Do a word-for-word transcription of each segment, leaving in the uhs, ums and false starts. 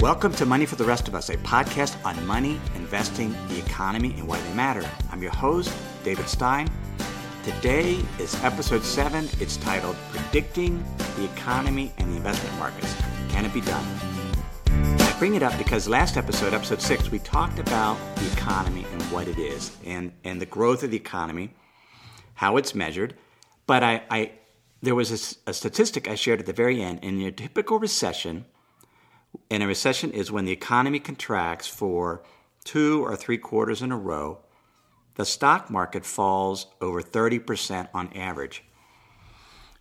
Welcome to Money for the Rest of Us, a podcast on money, investing, the economy, and why they matter. I'm your host, David Stein. Today is episode seven. It's titled Predicting the Economy and the Investment Markets. Can it be done? I bring it up because last episode, episode six, we talked about the economy and what it is and, and the growth of the economy, how it's measured. But I, I there was a, a statistic I shared at the very end. In your typical recession, and a recession is when the economy contracts for two or three quarters in a row, the stock market falls over thirty percent on average.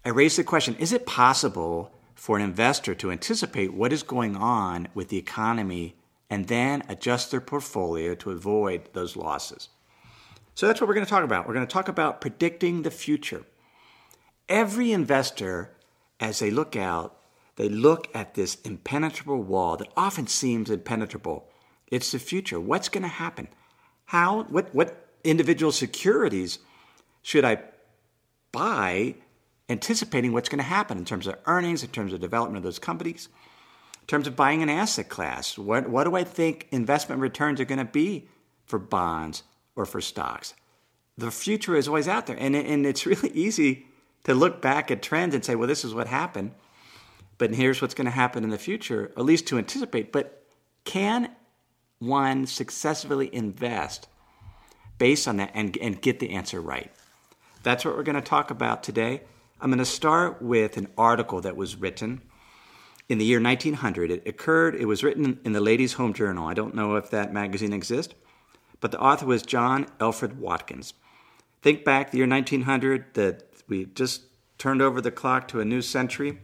I raised the question, is it possible for an investor to anticipate what is going on with the economy and then adjust their portfolio to avoid those losses? So that's what we're going to talk about. We're going to talk about predicting the future. Every investor, as they look out, they look at this impenetrable wall that often seems impenetrable. It's the future. What's going to happen? How? What, what individual securities should I buy anticipating what's going to happen in terms of earnings, in terms of development of those companies, in terms of buying an asset class? What, what do I think investment returns are going to be for bonds or for stocks? The future is always out there. And, and it's really easy to look back at trends and say, well, this is what happened, but here's what's going to happen in the future, at least to anticipate. But can one successfully invest based on that and, and get the answer right? That's what we're going to talk about today. I'm going to start with an article that was written in the year nineteen hundred. It occurred, it was written in the Ladies' Home Journal. I don't know if that magazine exists, but the author was John Alfred Watkins. Think back the year nineteen hundred, that we just turned over the clock to a new century,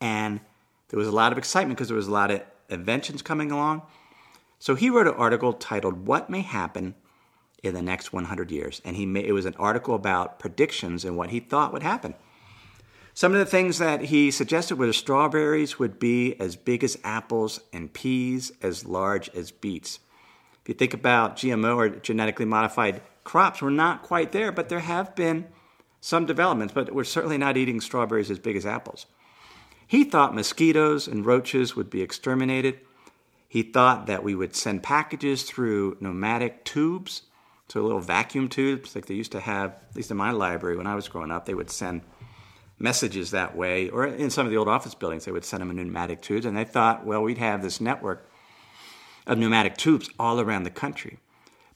and there was a lot of excitement because there was a lot of inventions coming along. So he wrote an article titled, What May Happen in the Next one hundred years? And he made, it was an article about predictions and what he thought would happen. Some of the things that he suggested were strawberries would be as big as apples and peas as large as beets. If you think about G M O or genetically modified crops, we're not quite there, but there have been some developments, but we're certainly not eating strawberries as big as apples. He thought mosquitoes and roaches would be exterminated. He thought that we would send packages through pneumatic tubes, so little vacuum tubes like they used to have, at least in my library when I was growing up, they would send messages that way, or in some of the old office buildings, they would send them in pneumatic tubes, and they thought, well, we'd have this network of pneumatic tubes all around the country.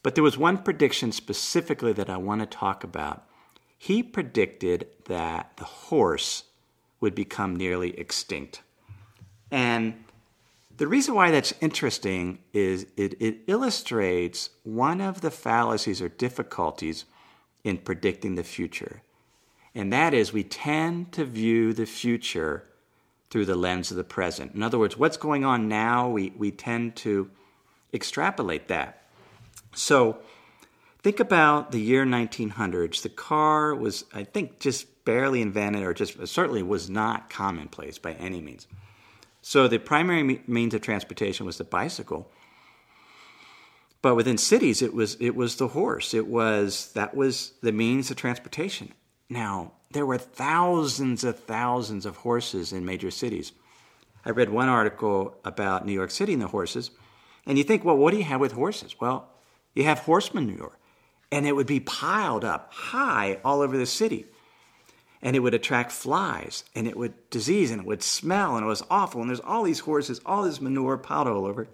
But there was one prediction specifically that I want to talk about. He predicted that the horse would become nearly extinct. And the reason why that's interesting is it, it illustrates one of the fallacies or difficulties in predicting the future. And that is we tend to view the future through the lens of the present. In other words, what's going on now, we, we tend to extrapolate that. So think about the year nineteen hundreds. The car was, I think, just barely invented or just certainly was not commonplace by any means. So the primary means of transportation was the bicycle, but within cities it was it was the horse. It was that was the means of transportation. Now there were thousands of thousands of horses in major cities. I read one article about New York City and the horses, and you think, well, what do you have with horses? Well, you have horse manure, and it would be piled up high all over the city, and it would attract flies, and it would disease, and it would smell, and it was awful, and there's all these horses, all this manure piled all over.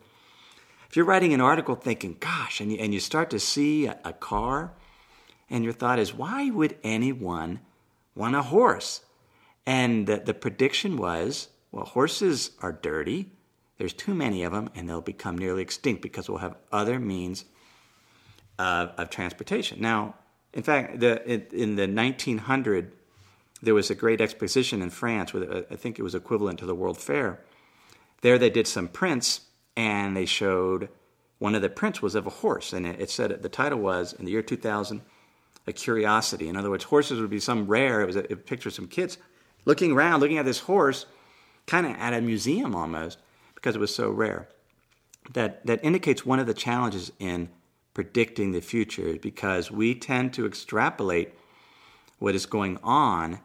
If you're writing an article thinking, gosh, and you, and you start to see a, a car, and your thought is, why would anyone want a horse? And the, the prediction was, well, horses are dirty, there's too many of them, and they'll become nearly extinct because we'll have other means of, of transportation. Now, in fact, the in, in the nineteen hundred there was a great exposition in France, with I think it was equivalent to the World Fair. There they did some prints, and they showed one of the prints was of a horse, and it said, the title was, in the year two thousand, a curiosity. In other words, horses would be some rare, it was a, it pictured some kids looking around, looking at this horse, kind of at a museum almost, because it was so rare. That that indicates one of the challenges in predicting the future is because we tend to extrapolate what is going on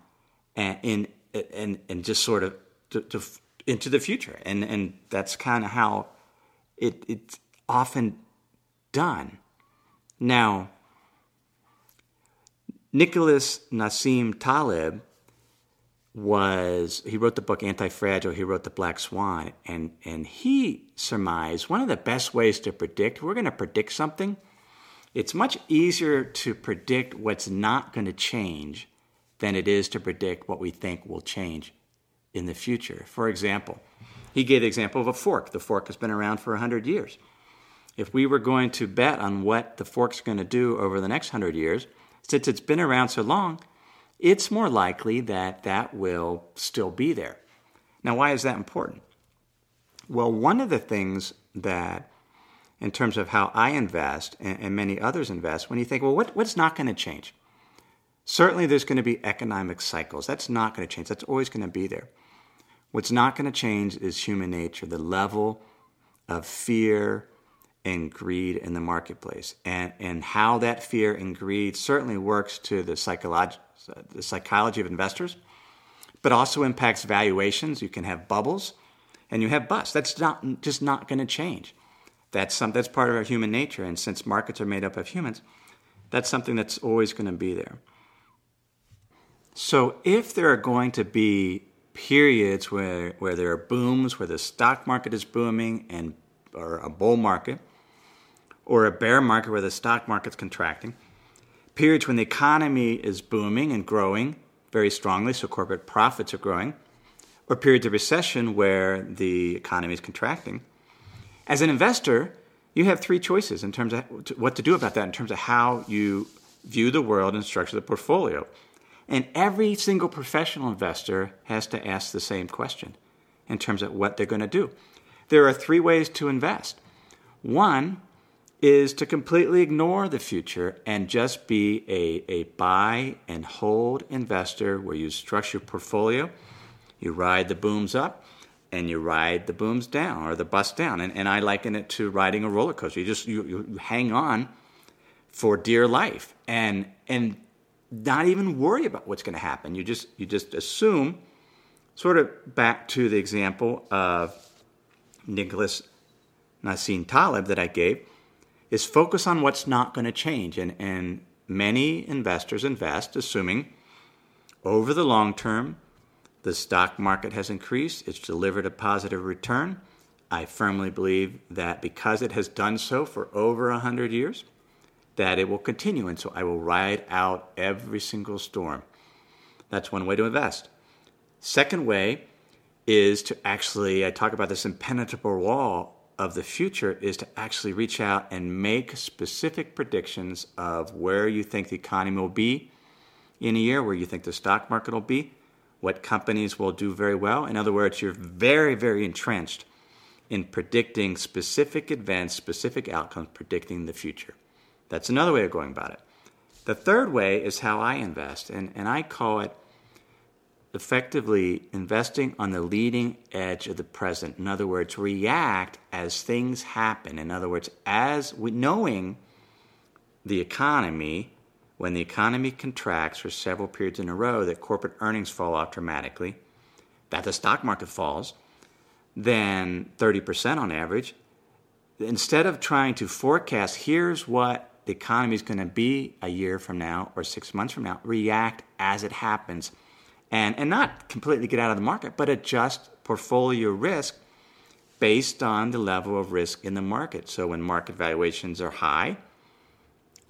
and in and and just sort of to, to, into the future, and and that's kind of how it it's often done. Now, Nicholas Nassim Taleb was, he wrote the book Anti-Fragile, he wrote The Black Swan, and, and he surmised one of the best ways to predict, we're going to predict something, it's much easier to predict what's not going to change than it is to predict what we think will change in the future. For example, he gave the example of a fork. The fork has been around for one hundred years. If we were going to bet on what the fork's going to do over the next one hundred years, since it's been around so long, it's more likely that that will still be there. Now, why is that important? Well, one of the things that, in terms of how I invest and, and many others invest, when you think, well, what, what's not going to change? Certainly there's going to be economic cycles. That's not going to change. That's always going to be there. What's not going to change is human nature, the level of fear and greed in the marketplace, and, and how that fear and greed certainly works to the psychology, the psychology of investors, but also impacts valuations. You can have bubbles and you have busts. That's not just not going to change. That's some, that's part of our human nature. And since markets are made up of humans, that's something that's always going to be there. So if there are going to be periods where, where there are booms, where the stock market is booming, and or a bull market, or a bear market where the stock market's contracting, periods when the economy is booming and growing very strongly, so corporate profits are growing, or periods of recession where the economy is contracting. As an investor, you have three choices in terms of what to do about that, in terms of how you view the world and structure the portfolio. And every single professional investor has to ask the same question in terms of what they're going to do. There are three ways to invest. One is to completely ignore the future and just be a, a buy and hold investor where you structure your portfolio, you ride the booms up, and you ride the booms down or the bust down. And, and I liken it to riding a roller coaster. You just you, you hang on for dear life and and not even worry about what's going to happen. You just you just assume, sort of back to the example of Nicholas Nassim Taleb that I gave, is focus on what's not going to change. And, and many investors invest assuming over the long term, the stock market has increased, it's delivered a positive return. I firmly believe that because it has done so for over one hundred years, that it will continue. And so I will ride out every single storm. That's one way to invest. Second way is to actually, I talk about this impenetrable wall of the future, is to actually reach out and make specific predictions of where you think the economy will be in a year, where you think the stock market will be, what companies will do very well. In other words, you're very, very entrenched in predicting specific events, specific outcomes, predicting the future. That's another way of going about it. The third way is how I invest, and, and I call it effectively investing on the leading edge of the present. In other words, react as things happen. In other words, as we, knowing the economy, when the economy contracts for several periods in a row, that corporate earnings fall off dramatically, that the stock market falls, then thirty percent on average, instead of trying to forecast, here's what the economy is going to be a year from now or six months from now, react as it happens. And and not completely get out of the market, but adjust portfolio risk based on the level of risk in the market. So when market valuations are high,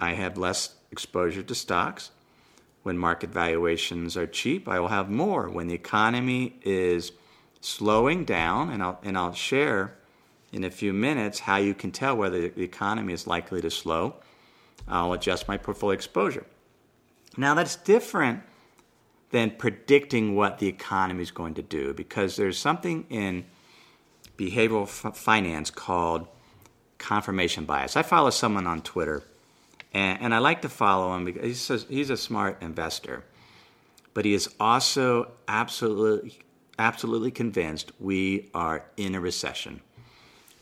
I have less exposure to stocks. When market valuations are cheap, I will have more. When the economy is slowing down, and I'll, and I'll share in a few minutes how you can tell whether the economy is likely to slow, I'll adjust my portfolio exposure. Now that's different than predicting what the economy is going to do, because there's something in behavioral f- finance called confirmation bias. I follow someone on Twitter, and, and I like to follow him because he's a, he's a smart investor, but he is also absolutely, absolutely convinced we are in a recession.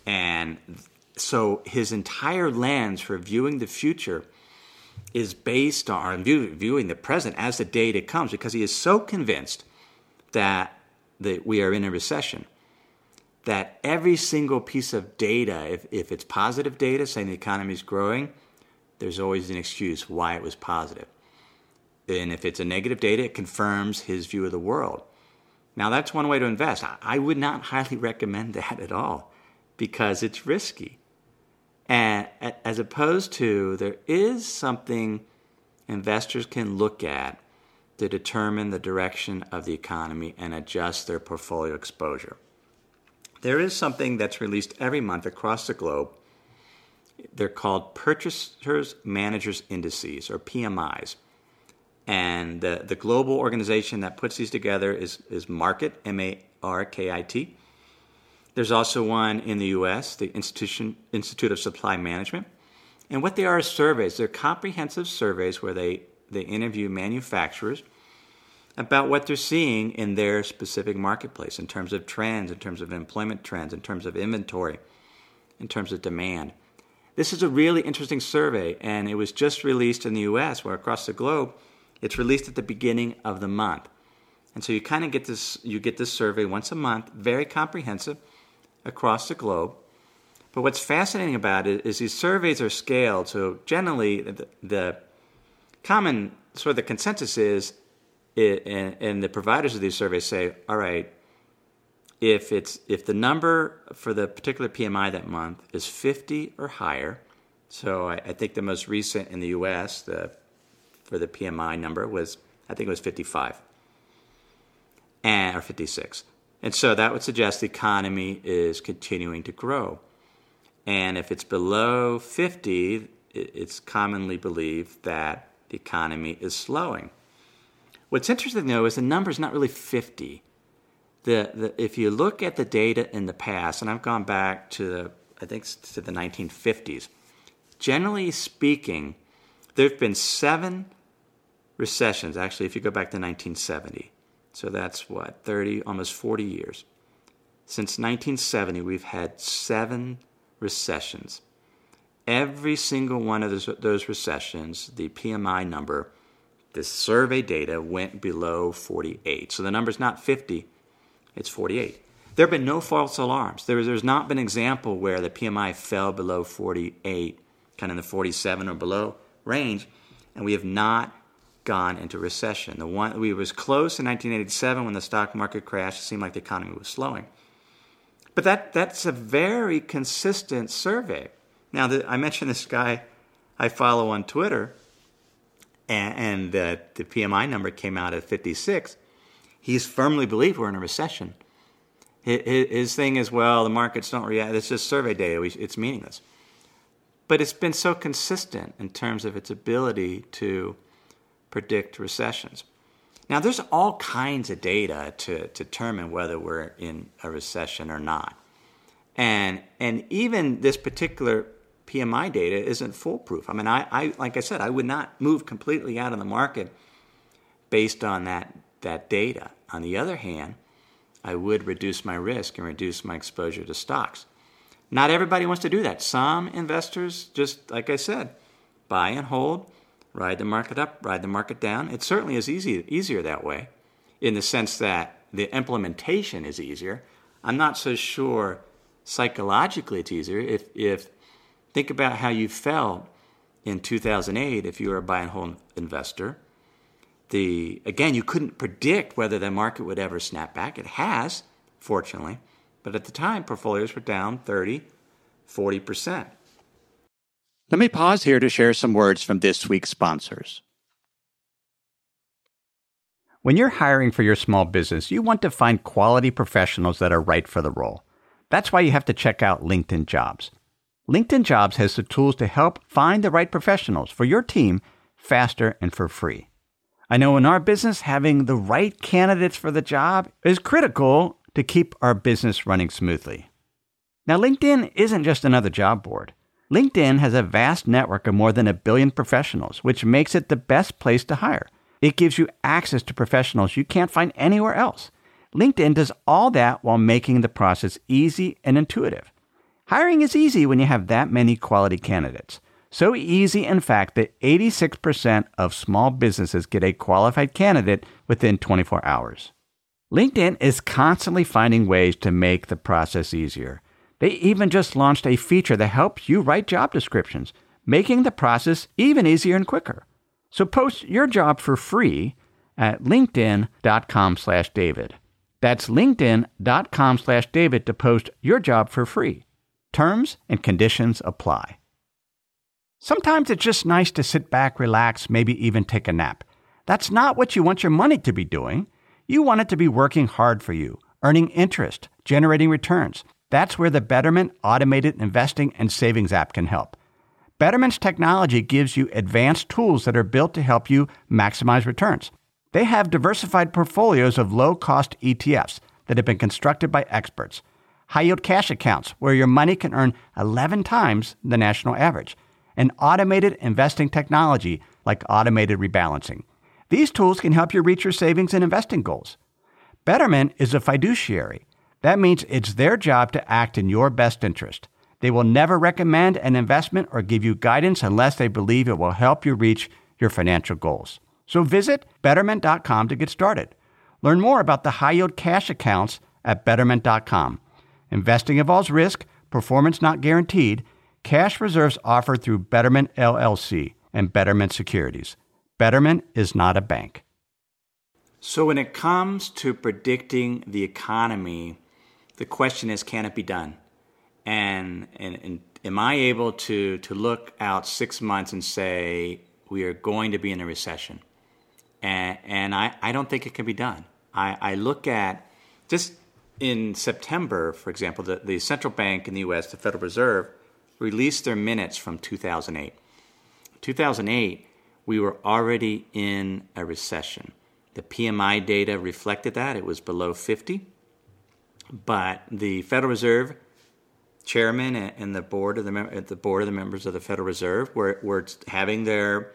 And so his entire lens for viewing the future is based on view, viewing the present as the data comes, because he is so convinced that, that we are in a recession that every single piece of data, if, if it's positive data saying the economy is growing, there's always an excuse why it was positive. And if it's a negative data, it confirms his view of the world. Now, that's one way to invest. I, I would not highly recommend that at all because it's risky. And as opposed to, there is something investors can look at to determine the direction of the economy and adjust their portfolio exposure. There is something that's released every month across the globe. They're called Purchasers' Managers' Indices, or P M Is. And the, the global organization that puts these together is, is MARKIT, M A R K I T. There's also one in the U S, the Institution, Institute of Supply Management. And what they are is surveys. They're comprehensive surveys where they, they interview manufacturers about what they're seeing in their specific marketplace in terms of trends, in terms of employment trends, in terms of inventory, in terms of demand. This is a really interesting survey, and it was just released in the U S, where across the globe, it's released at the beginning of the month. And so you kind of get this, you get this survey once a month, very comprehensive, across the globe. But what's fascinating about it is these surveys are scaled. So generally, the, the common sort of the consensus is, it, and, and the providers of these surveys say, all right, if it's if the number for the particular P M I that month is fifty or higher, so I, I think the most recent in the U S the for the P M I number was, I think it was fifty-five and or fifty-six. And so that would suggest the economy is continuing to grow. And if it's below fifty, it's commonly believed that the economy is slowing. What's interesting, though, is the number is not really fifty. The, the, if you look at the data in the past, and I've gone back to, the, I think, to the nineteen fifties, generally speaking, there have been seven recessions, actually, if you go back to nineteen seventy. So that's what, thirty, almost forty years. Since nineteen seventy, we've had seven recessions. Every single one of those, those recessions, the P M I number, the survey data went below forty-eight. So the number's not fifty, it's forty-eight. There have been no false alarms. There, there's not been an example where the P M I fell below forty-eight, kind of in the forty-seven or below range, and we have not gone into recession. The one we was close in nineteen eighty-seven when the stock market crashed. It seemed like the economy was slowing, but that that's a very consistent survey. Now, the, I mentioned this guy I follow on Twitter, and, and the, the P M I number came out at fifty-six. He's firmly believed we're in a recession. His, his thing is, well, the markets don't react. It's just survey data. It's meaningless. But it's been so consistent in terms of its ability to predict recessions. Now, there's all kinds of data to, to determine whether we're in a recession or not. And and even this particular P M I data isn't foolproof. I mean, I, I like I said, I would not move completely out of the market based on that, that data. On the other hand, I would reduce my risk and reduce my exposure to stocks. Not everybody wants to do that. Some investors just, like I said, buy and hold. Ride the market up, ride the market down. It certainly is easy, easier that way in the sense that the implementation is easier. I'm not so sure psychologically it's easier. If, if think about how you felt in two thousand eight if you were a buy and hold investor. The again, you couldn't predict whether the market would ever snap back. It has, fortunately. But at the time, portfolios were down thirty, forty percent. Let me pause here to share some words from this week's sponsors. When you're hiring for your small business, you want to find quality professionals that are right for the role. That's why you have to check out LinkedIn Jobs. LinkedIn Jobs has the tools to help find the right professionals for your team faster and for free. I know in our business, having the right candidates for the job is critical to keep our business running smoothly. Now, LinkedIn isn't just another job board. LinkedIn has a vast network of more than a billion professionals, which makes it the best place to hire. It gives you access to professionals you can't find anywhere else. LinkedIn does all that while making the process easy and intuitive. Hiring is easy when you have that many quality candidates. So easy, in fact, that eighty-six percent of small businesses get a qualified candidate within twenty-four hours. LinkedIn is constantly finding ways to make the process easier. They even just launched a feature that helps you write job descriptions, making the process even easier and quicker. So post your job for free at linkedin dot com slash david. That's linkedin dot com slash david to post your job for free. Terms and conditions apply. Sometimes it's just nice to sit back, relax, maybe even take a nap. That's not what you want your money to be doing. You want it to be working hard for you, earning interest, generating returns. That's where the Betterment Automated Investing and Savings app can help. Betterment's technology gives you advanced tools that are built to help you maximize returns. They have diversified portfolios of low-cost E T Fs that have been constructed by experts, high-yield cash accounts where your money can earn eleven times the national average, and automated investing technology like automated rebalancing. These tools can help you reach your savings and investing goals. Betterment is a fiduciary. That means it's their job to act in your best interest. They will never recommend an investment or give you guidance unless they believe it will help you reach your financial goals. So visit betterment dot com to get started. Learn more about the high-yield cash accounts at betterment dot com. Investing involves risk, performance not guaranteed, cash reserves offered through Betterment L L C and Betterment Securities. Betterment is not a bank. So when it comes to predicting the economy, the question is, can it be done? And, and, and am I able to, to look out six months and say, we are going to be in a recession? And, and I, I don't think it can be done. I, I look at, just in September, for example, the, the central bank in the U S, the Federal Reserve, released their minutes from two thousand eight. two thousand eight, we were already in a recession. The P M I data reflected that. It was below fifty. But the Federal Reserve chairman and the board of the, mem- the, board of the members of the Federal Reserve were, were having their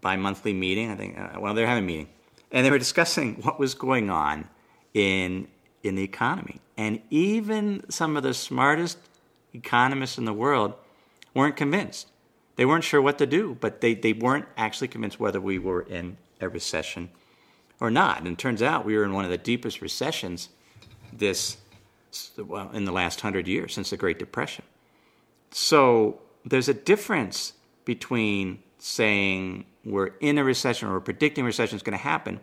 bi-monthly meeting. I think, well, they were having a meeting. And they were discussing what was going on in, in the economy. And even some of the smartest economists in the world weren't convinced. They weren't sure what to do, but they, they weren't actually convinced whether we were in a recession or not. And it turns out we were in one of the deepest recessions this well in the last hundred years since the Great Depression. So there's a difference between saying we're in a recession or we're predicting recession is going to happen,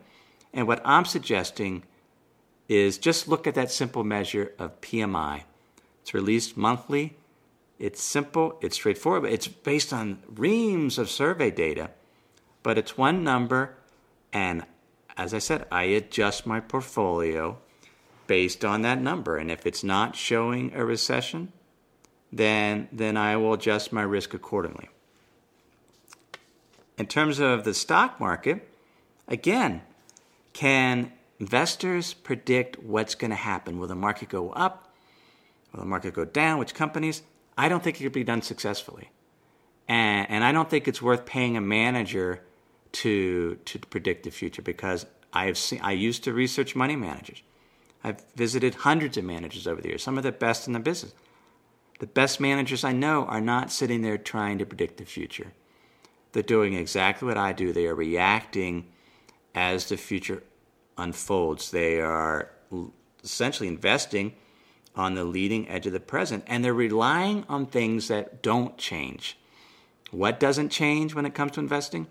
and what I'm suggesting is just look at that simple measure of P M I. It's released monthly. It's simple. It's straightforward. But it's based on reams of survey data, but it's one number, and as I said, I adjust my portfolio based on that number. And if it's not showing a recession, then then I will adjust my risk accordingly. In terms of the stock market, again, can investors predict what's going to happen? Will the market go up? Will the market go down? Which companies? I don't think it could be done successfully. And, and I don't think it's worth paying a manager to to predict the future, because I have seen, I used to research money managers. I've visited hundreds of managers over the years, some of the best in the business. The best managers I know are not sitting there trying to predict the future. They're doing exactly what I do. They are reacting as the future unfolds. They are essentially investing on the leading edge of the present, and they're relying on things that don't change. What doesn't change when it comes to investing?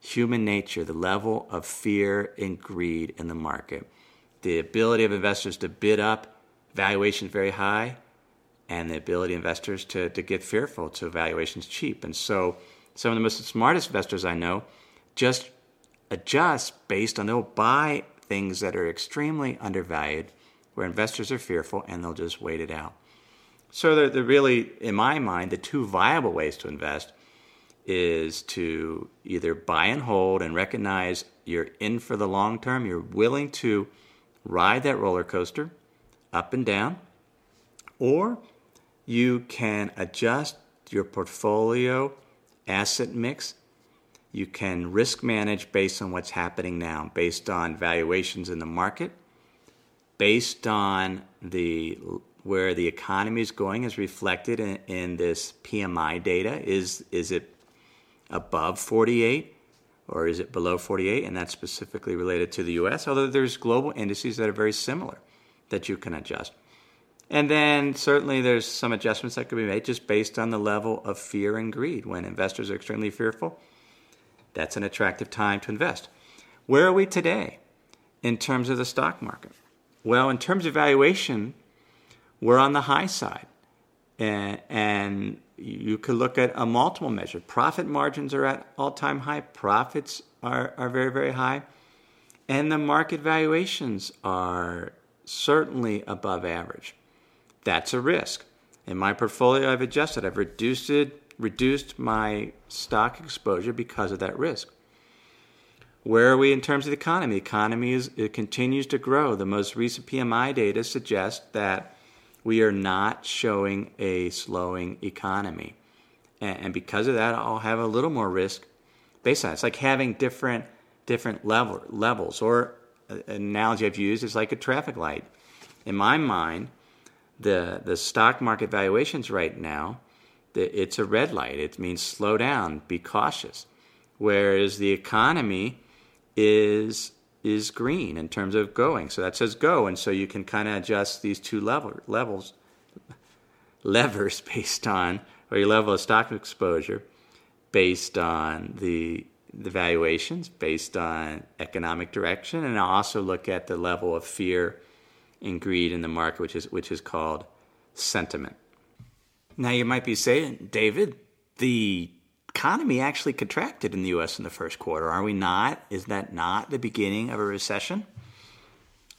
Human nature, the level of fear and greed in the market, the ability of investors to bid up valuations very high, and the ability of investors to, to get fearful to valuations cheap. And so some of the most smartest investors I know just adjust based on, they'll buy things that are extremely undervalued, where investors are fearful, and they'll just wait it out. So they're, they're really, in my mind, the two viable ways to invest is to either buy and hold and recognize you're in for the long term. You're willing to ride that roller coaster up and down, or you can adjust your portfolio asset mix. You can risk manage based on what's happening now, based on valuations in the market, based on the where the economy is going is reflected in, in this P M I data. Is is it above forty-eight or is it below forty-eight? And that's specifically related to the U S, although there's global indices that are very similar that you can adjust. And then certainly there's some adjustments that could be made just based on the level of fear and greed. When investors are extremely fearful, that's an attractive time to invest. Where are we today in terms of the stock market? Well, in terms of valuation, we're on the high side. And, and you could look at a multiple measure. Profit margins are at all-time high. Profits are, are very, very high. And the market valuations are certainly above average. That's a risk. In my portfolio, I've adjusted. I've reduced it, reduced my stock exposure because of that risk. Where are we in terms of the economy? The economy is, it continues to grow. The most recent P M I data suggests that we are not showing a slowing economy. And, and because of that, I'll have a little more risk based on it. It's like having different different level, levels. Or an analogy I've used is like a traffic light. In my mind, the the stock market valuations right now, the, it's a red light. It means slow down, be cautious. Whereas the economy is is green in terms of going. So that says go. And so you can kind of adjust these two level, levels, levers based on, or your level of stock exposure based on the the valuations, based on economic direction. And I'll also look at the level of fear and greed in the market, which is which is called sentiment. Now you might be saying, David, the economy actually contracted in the U S in the first quarter. Are we not? Is that not the beginning of a recession?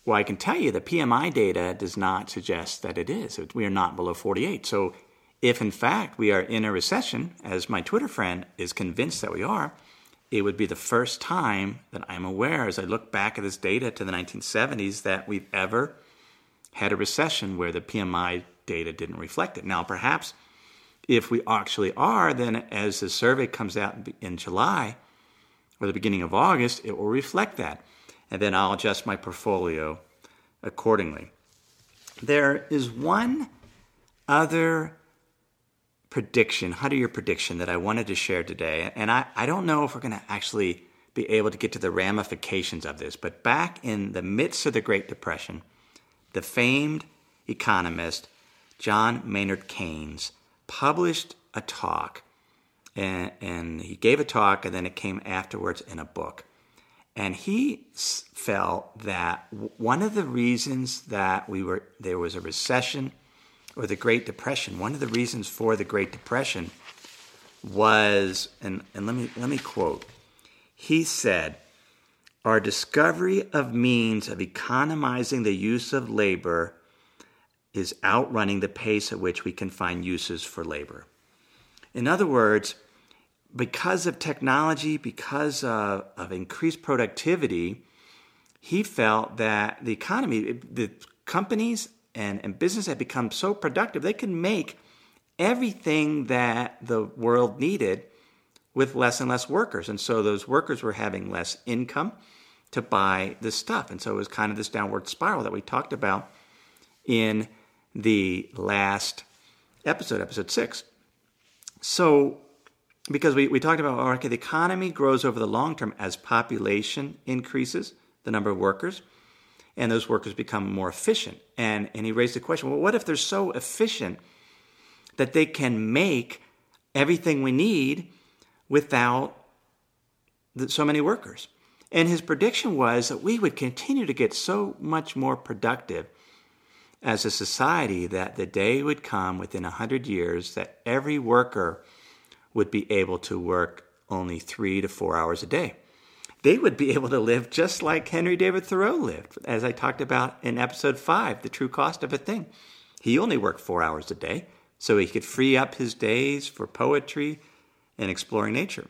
Well, I can tell you the P M I data does not suggest that it is. We are not below forty-eight. So if, in fact, we are in a recession, as my Twitter friend is convinced that we are, it would be the first time that I'm aware, as I look back at this data to the nineteen seventies, that we've ever had a recession where the P M I data didn't reflect it. Now, perhaps if we actually are, then as the survey comes out in July or the beginning of August, it will reflect that. And then I'll adjust my portfolio accordingly. There is one other prediction, one hundred year prediction that I wanted to share today. And I, I don't know if we're going to actually be able to get to the ramifications of this, but back in the midst of the Great Depression, the famed economist John Maynard Keynes published a talk, and, and he gave a talk, and then it came afterwards in a book. And he felt that one of the reasons that we were there was a recession or the Great Depression, one of the reasons for the Great Depression was, and, and let me let me quote, he said, "Our discovery of means of economizing the use of labor is outrunning the pace at which we can find uses for labor." In other words, because of technology, because of, of increased productivity, he felt that the economy, the companies and, and business had become so productive, they could make everything that the world needed with less and less workers. And so those workers were having less income to buy this stuff. And so it was kind of this downward spiral that we talked about in the last episode, episode six. So, because we, we talked about, okay, the economy grows over the long term as population increases, the number of workers, and those workers become more efficient. And, and he raised the question, well, what if they're so efficient that they can make everything we need without the, so many workers? And his prediction was that we would continue to get so much more productive as a society that the day would come within one hundred years that every worker would be able to work only three to four hours a day. They would be able to live just like Henry David Thoreau lived, as I talked about in episode five, The True Cost of a Thing. He only worked four hours a day, so he could free up his days for poetry and exploring nature.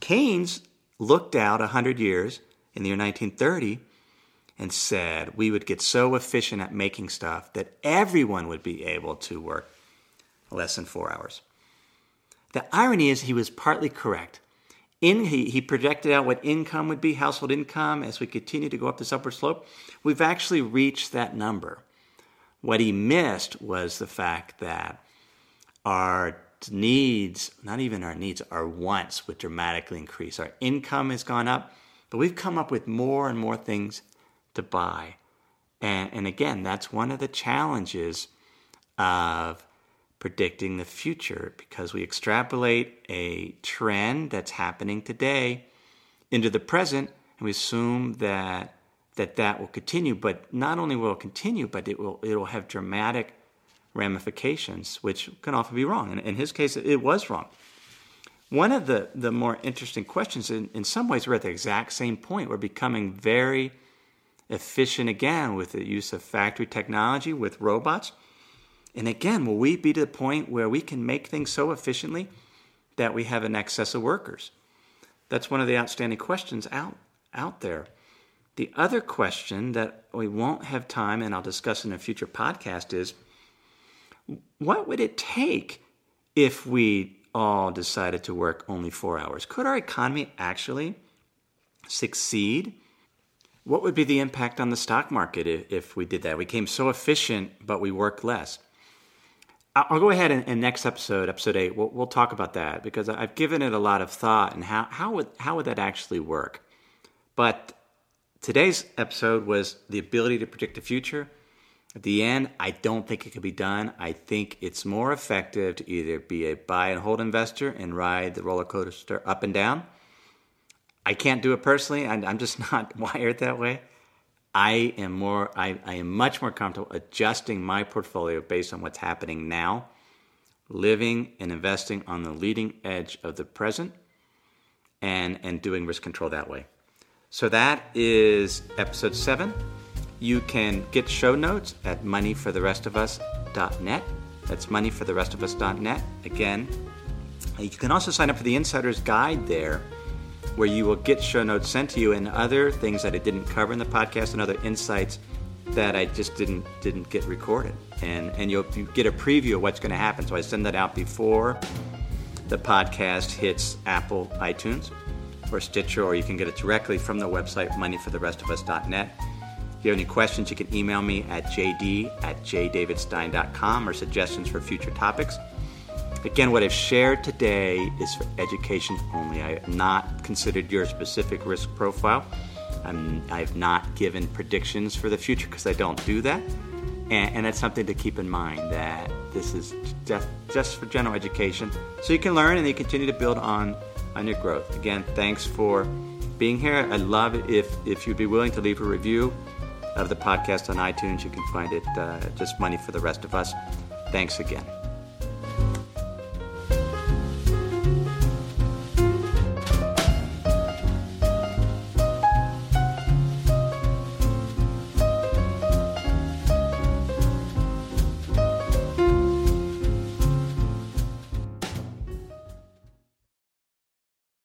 Keynes looked out one hundred years in the year nineteen thirty and said we would get so efficient at making stuff that everyone would be able to work less than four hours. The irony is he was partly correct. In, he, he projected out what income would be, household income, as we continue to go up this upward slope. We've actually reached that number. What he missed was the fact that our needs, not even our needs, our wants would dramatically increase. Our income has gone up, but we've come up with more and more things to buy. And, and again, that's one of the challenges of predicting the future, because we extrapolate a trend that's happening today into the present, and we assume that that, that will continue. But not only will it continue, but it will, it will have dramatic ramifications, which can often be wrong. And in his case, it was wrong. One of the, the more interesting questions, in, in some ways, we're at the exact same point. We're becoming very efficient again with the use of factory technology, with robots. And again, will we be to the point where we can make things so efficiently that we have an excess of workers? That's one of the outstanding questions out, out there. The other question that we won't have time, and I'll discuss in a future podcast, is what would it take if we all decided to work only four hours? Could our economy actually succeed? What would be the impact on the stock market if, if we did that? We became so efficient, but we worked less. I'll go ahead and, and next episode, episode eight, we'll, we'll talk about that, because I've given it a lot of thought and how, how would how would that actually work. But today's episode was the ability to predict the future. At the end, I don't think it can be done. I think it's more effective to either be a buy and hold investor and ride the roller coaster up and down. I can't do it personally. I'm, I'm just not wired that way. I am more. I, I am much more comfortable adjusting my portfolio based on what's happening now, living and investing on the leading edge of the present, and, and doing risk control that way. So that is episode seven. You can get show notes at money for the rest of us dot net. That's money for the rest of us dot net. Again, you can also sign up for the Insider's Guide there, where you will get show notes sent to you and other things that I didn't cover in the podcast and other insights that I just didn't didn't get recorded. And and you'll you get a preview of what's going to happen. So I send that out before the podcast hits Apple, iTunes, or Stitcher, or you can get it directly from the website, money for the rest of us dot net. If you have any questions, you can email me at j d at j david stein dot com, or suggestions for future topics. Again, what I've shared today is for education only. I have not considered your specific risk profile. I'm, I've not given predictions for the future, because I don't do that. And, and that's something to keep in mind, that this is just, just for general education, so you can learn and you continue to build on, on your growth. Again, thanks for being here. I'd love it if, if you'd be willing to leave a review of the podcast on iTunes. You can find it uh, just Money for the Rest of Us. Thanks again.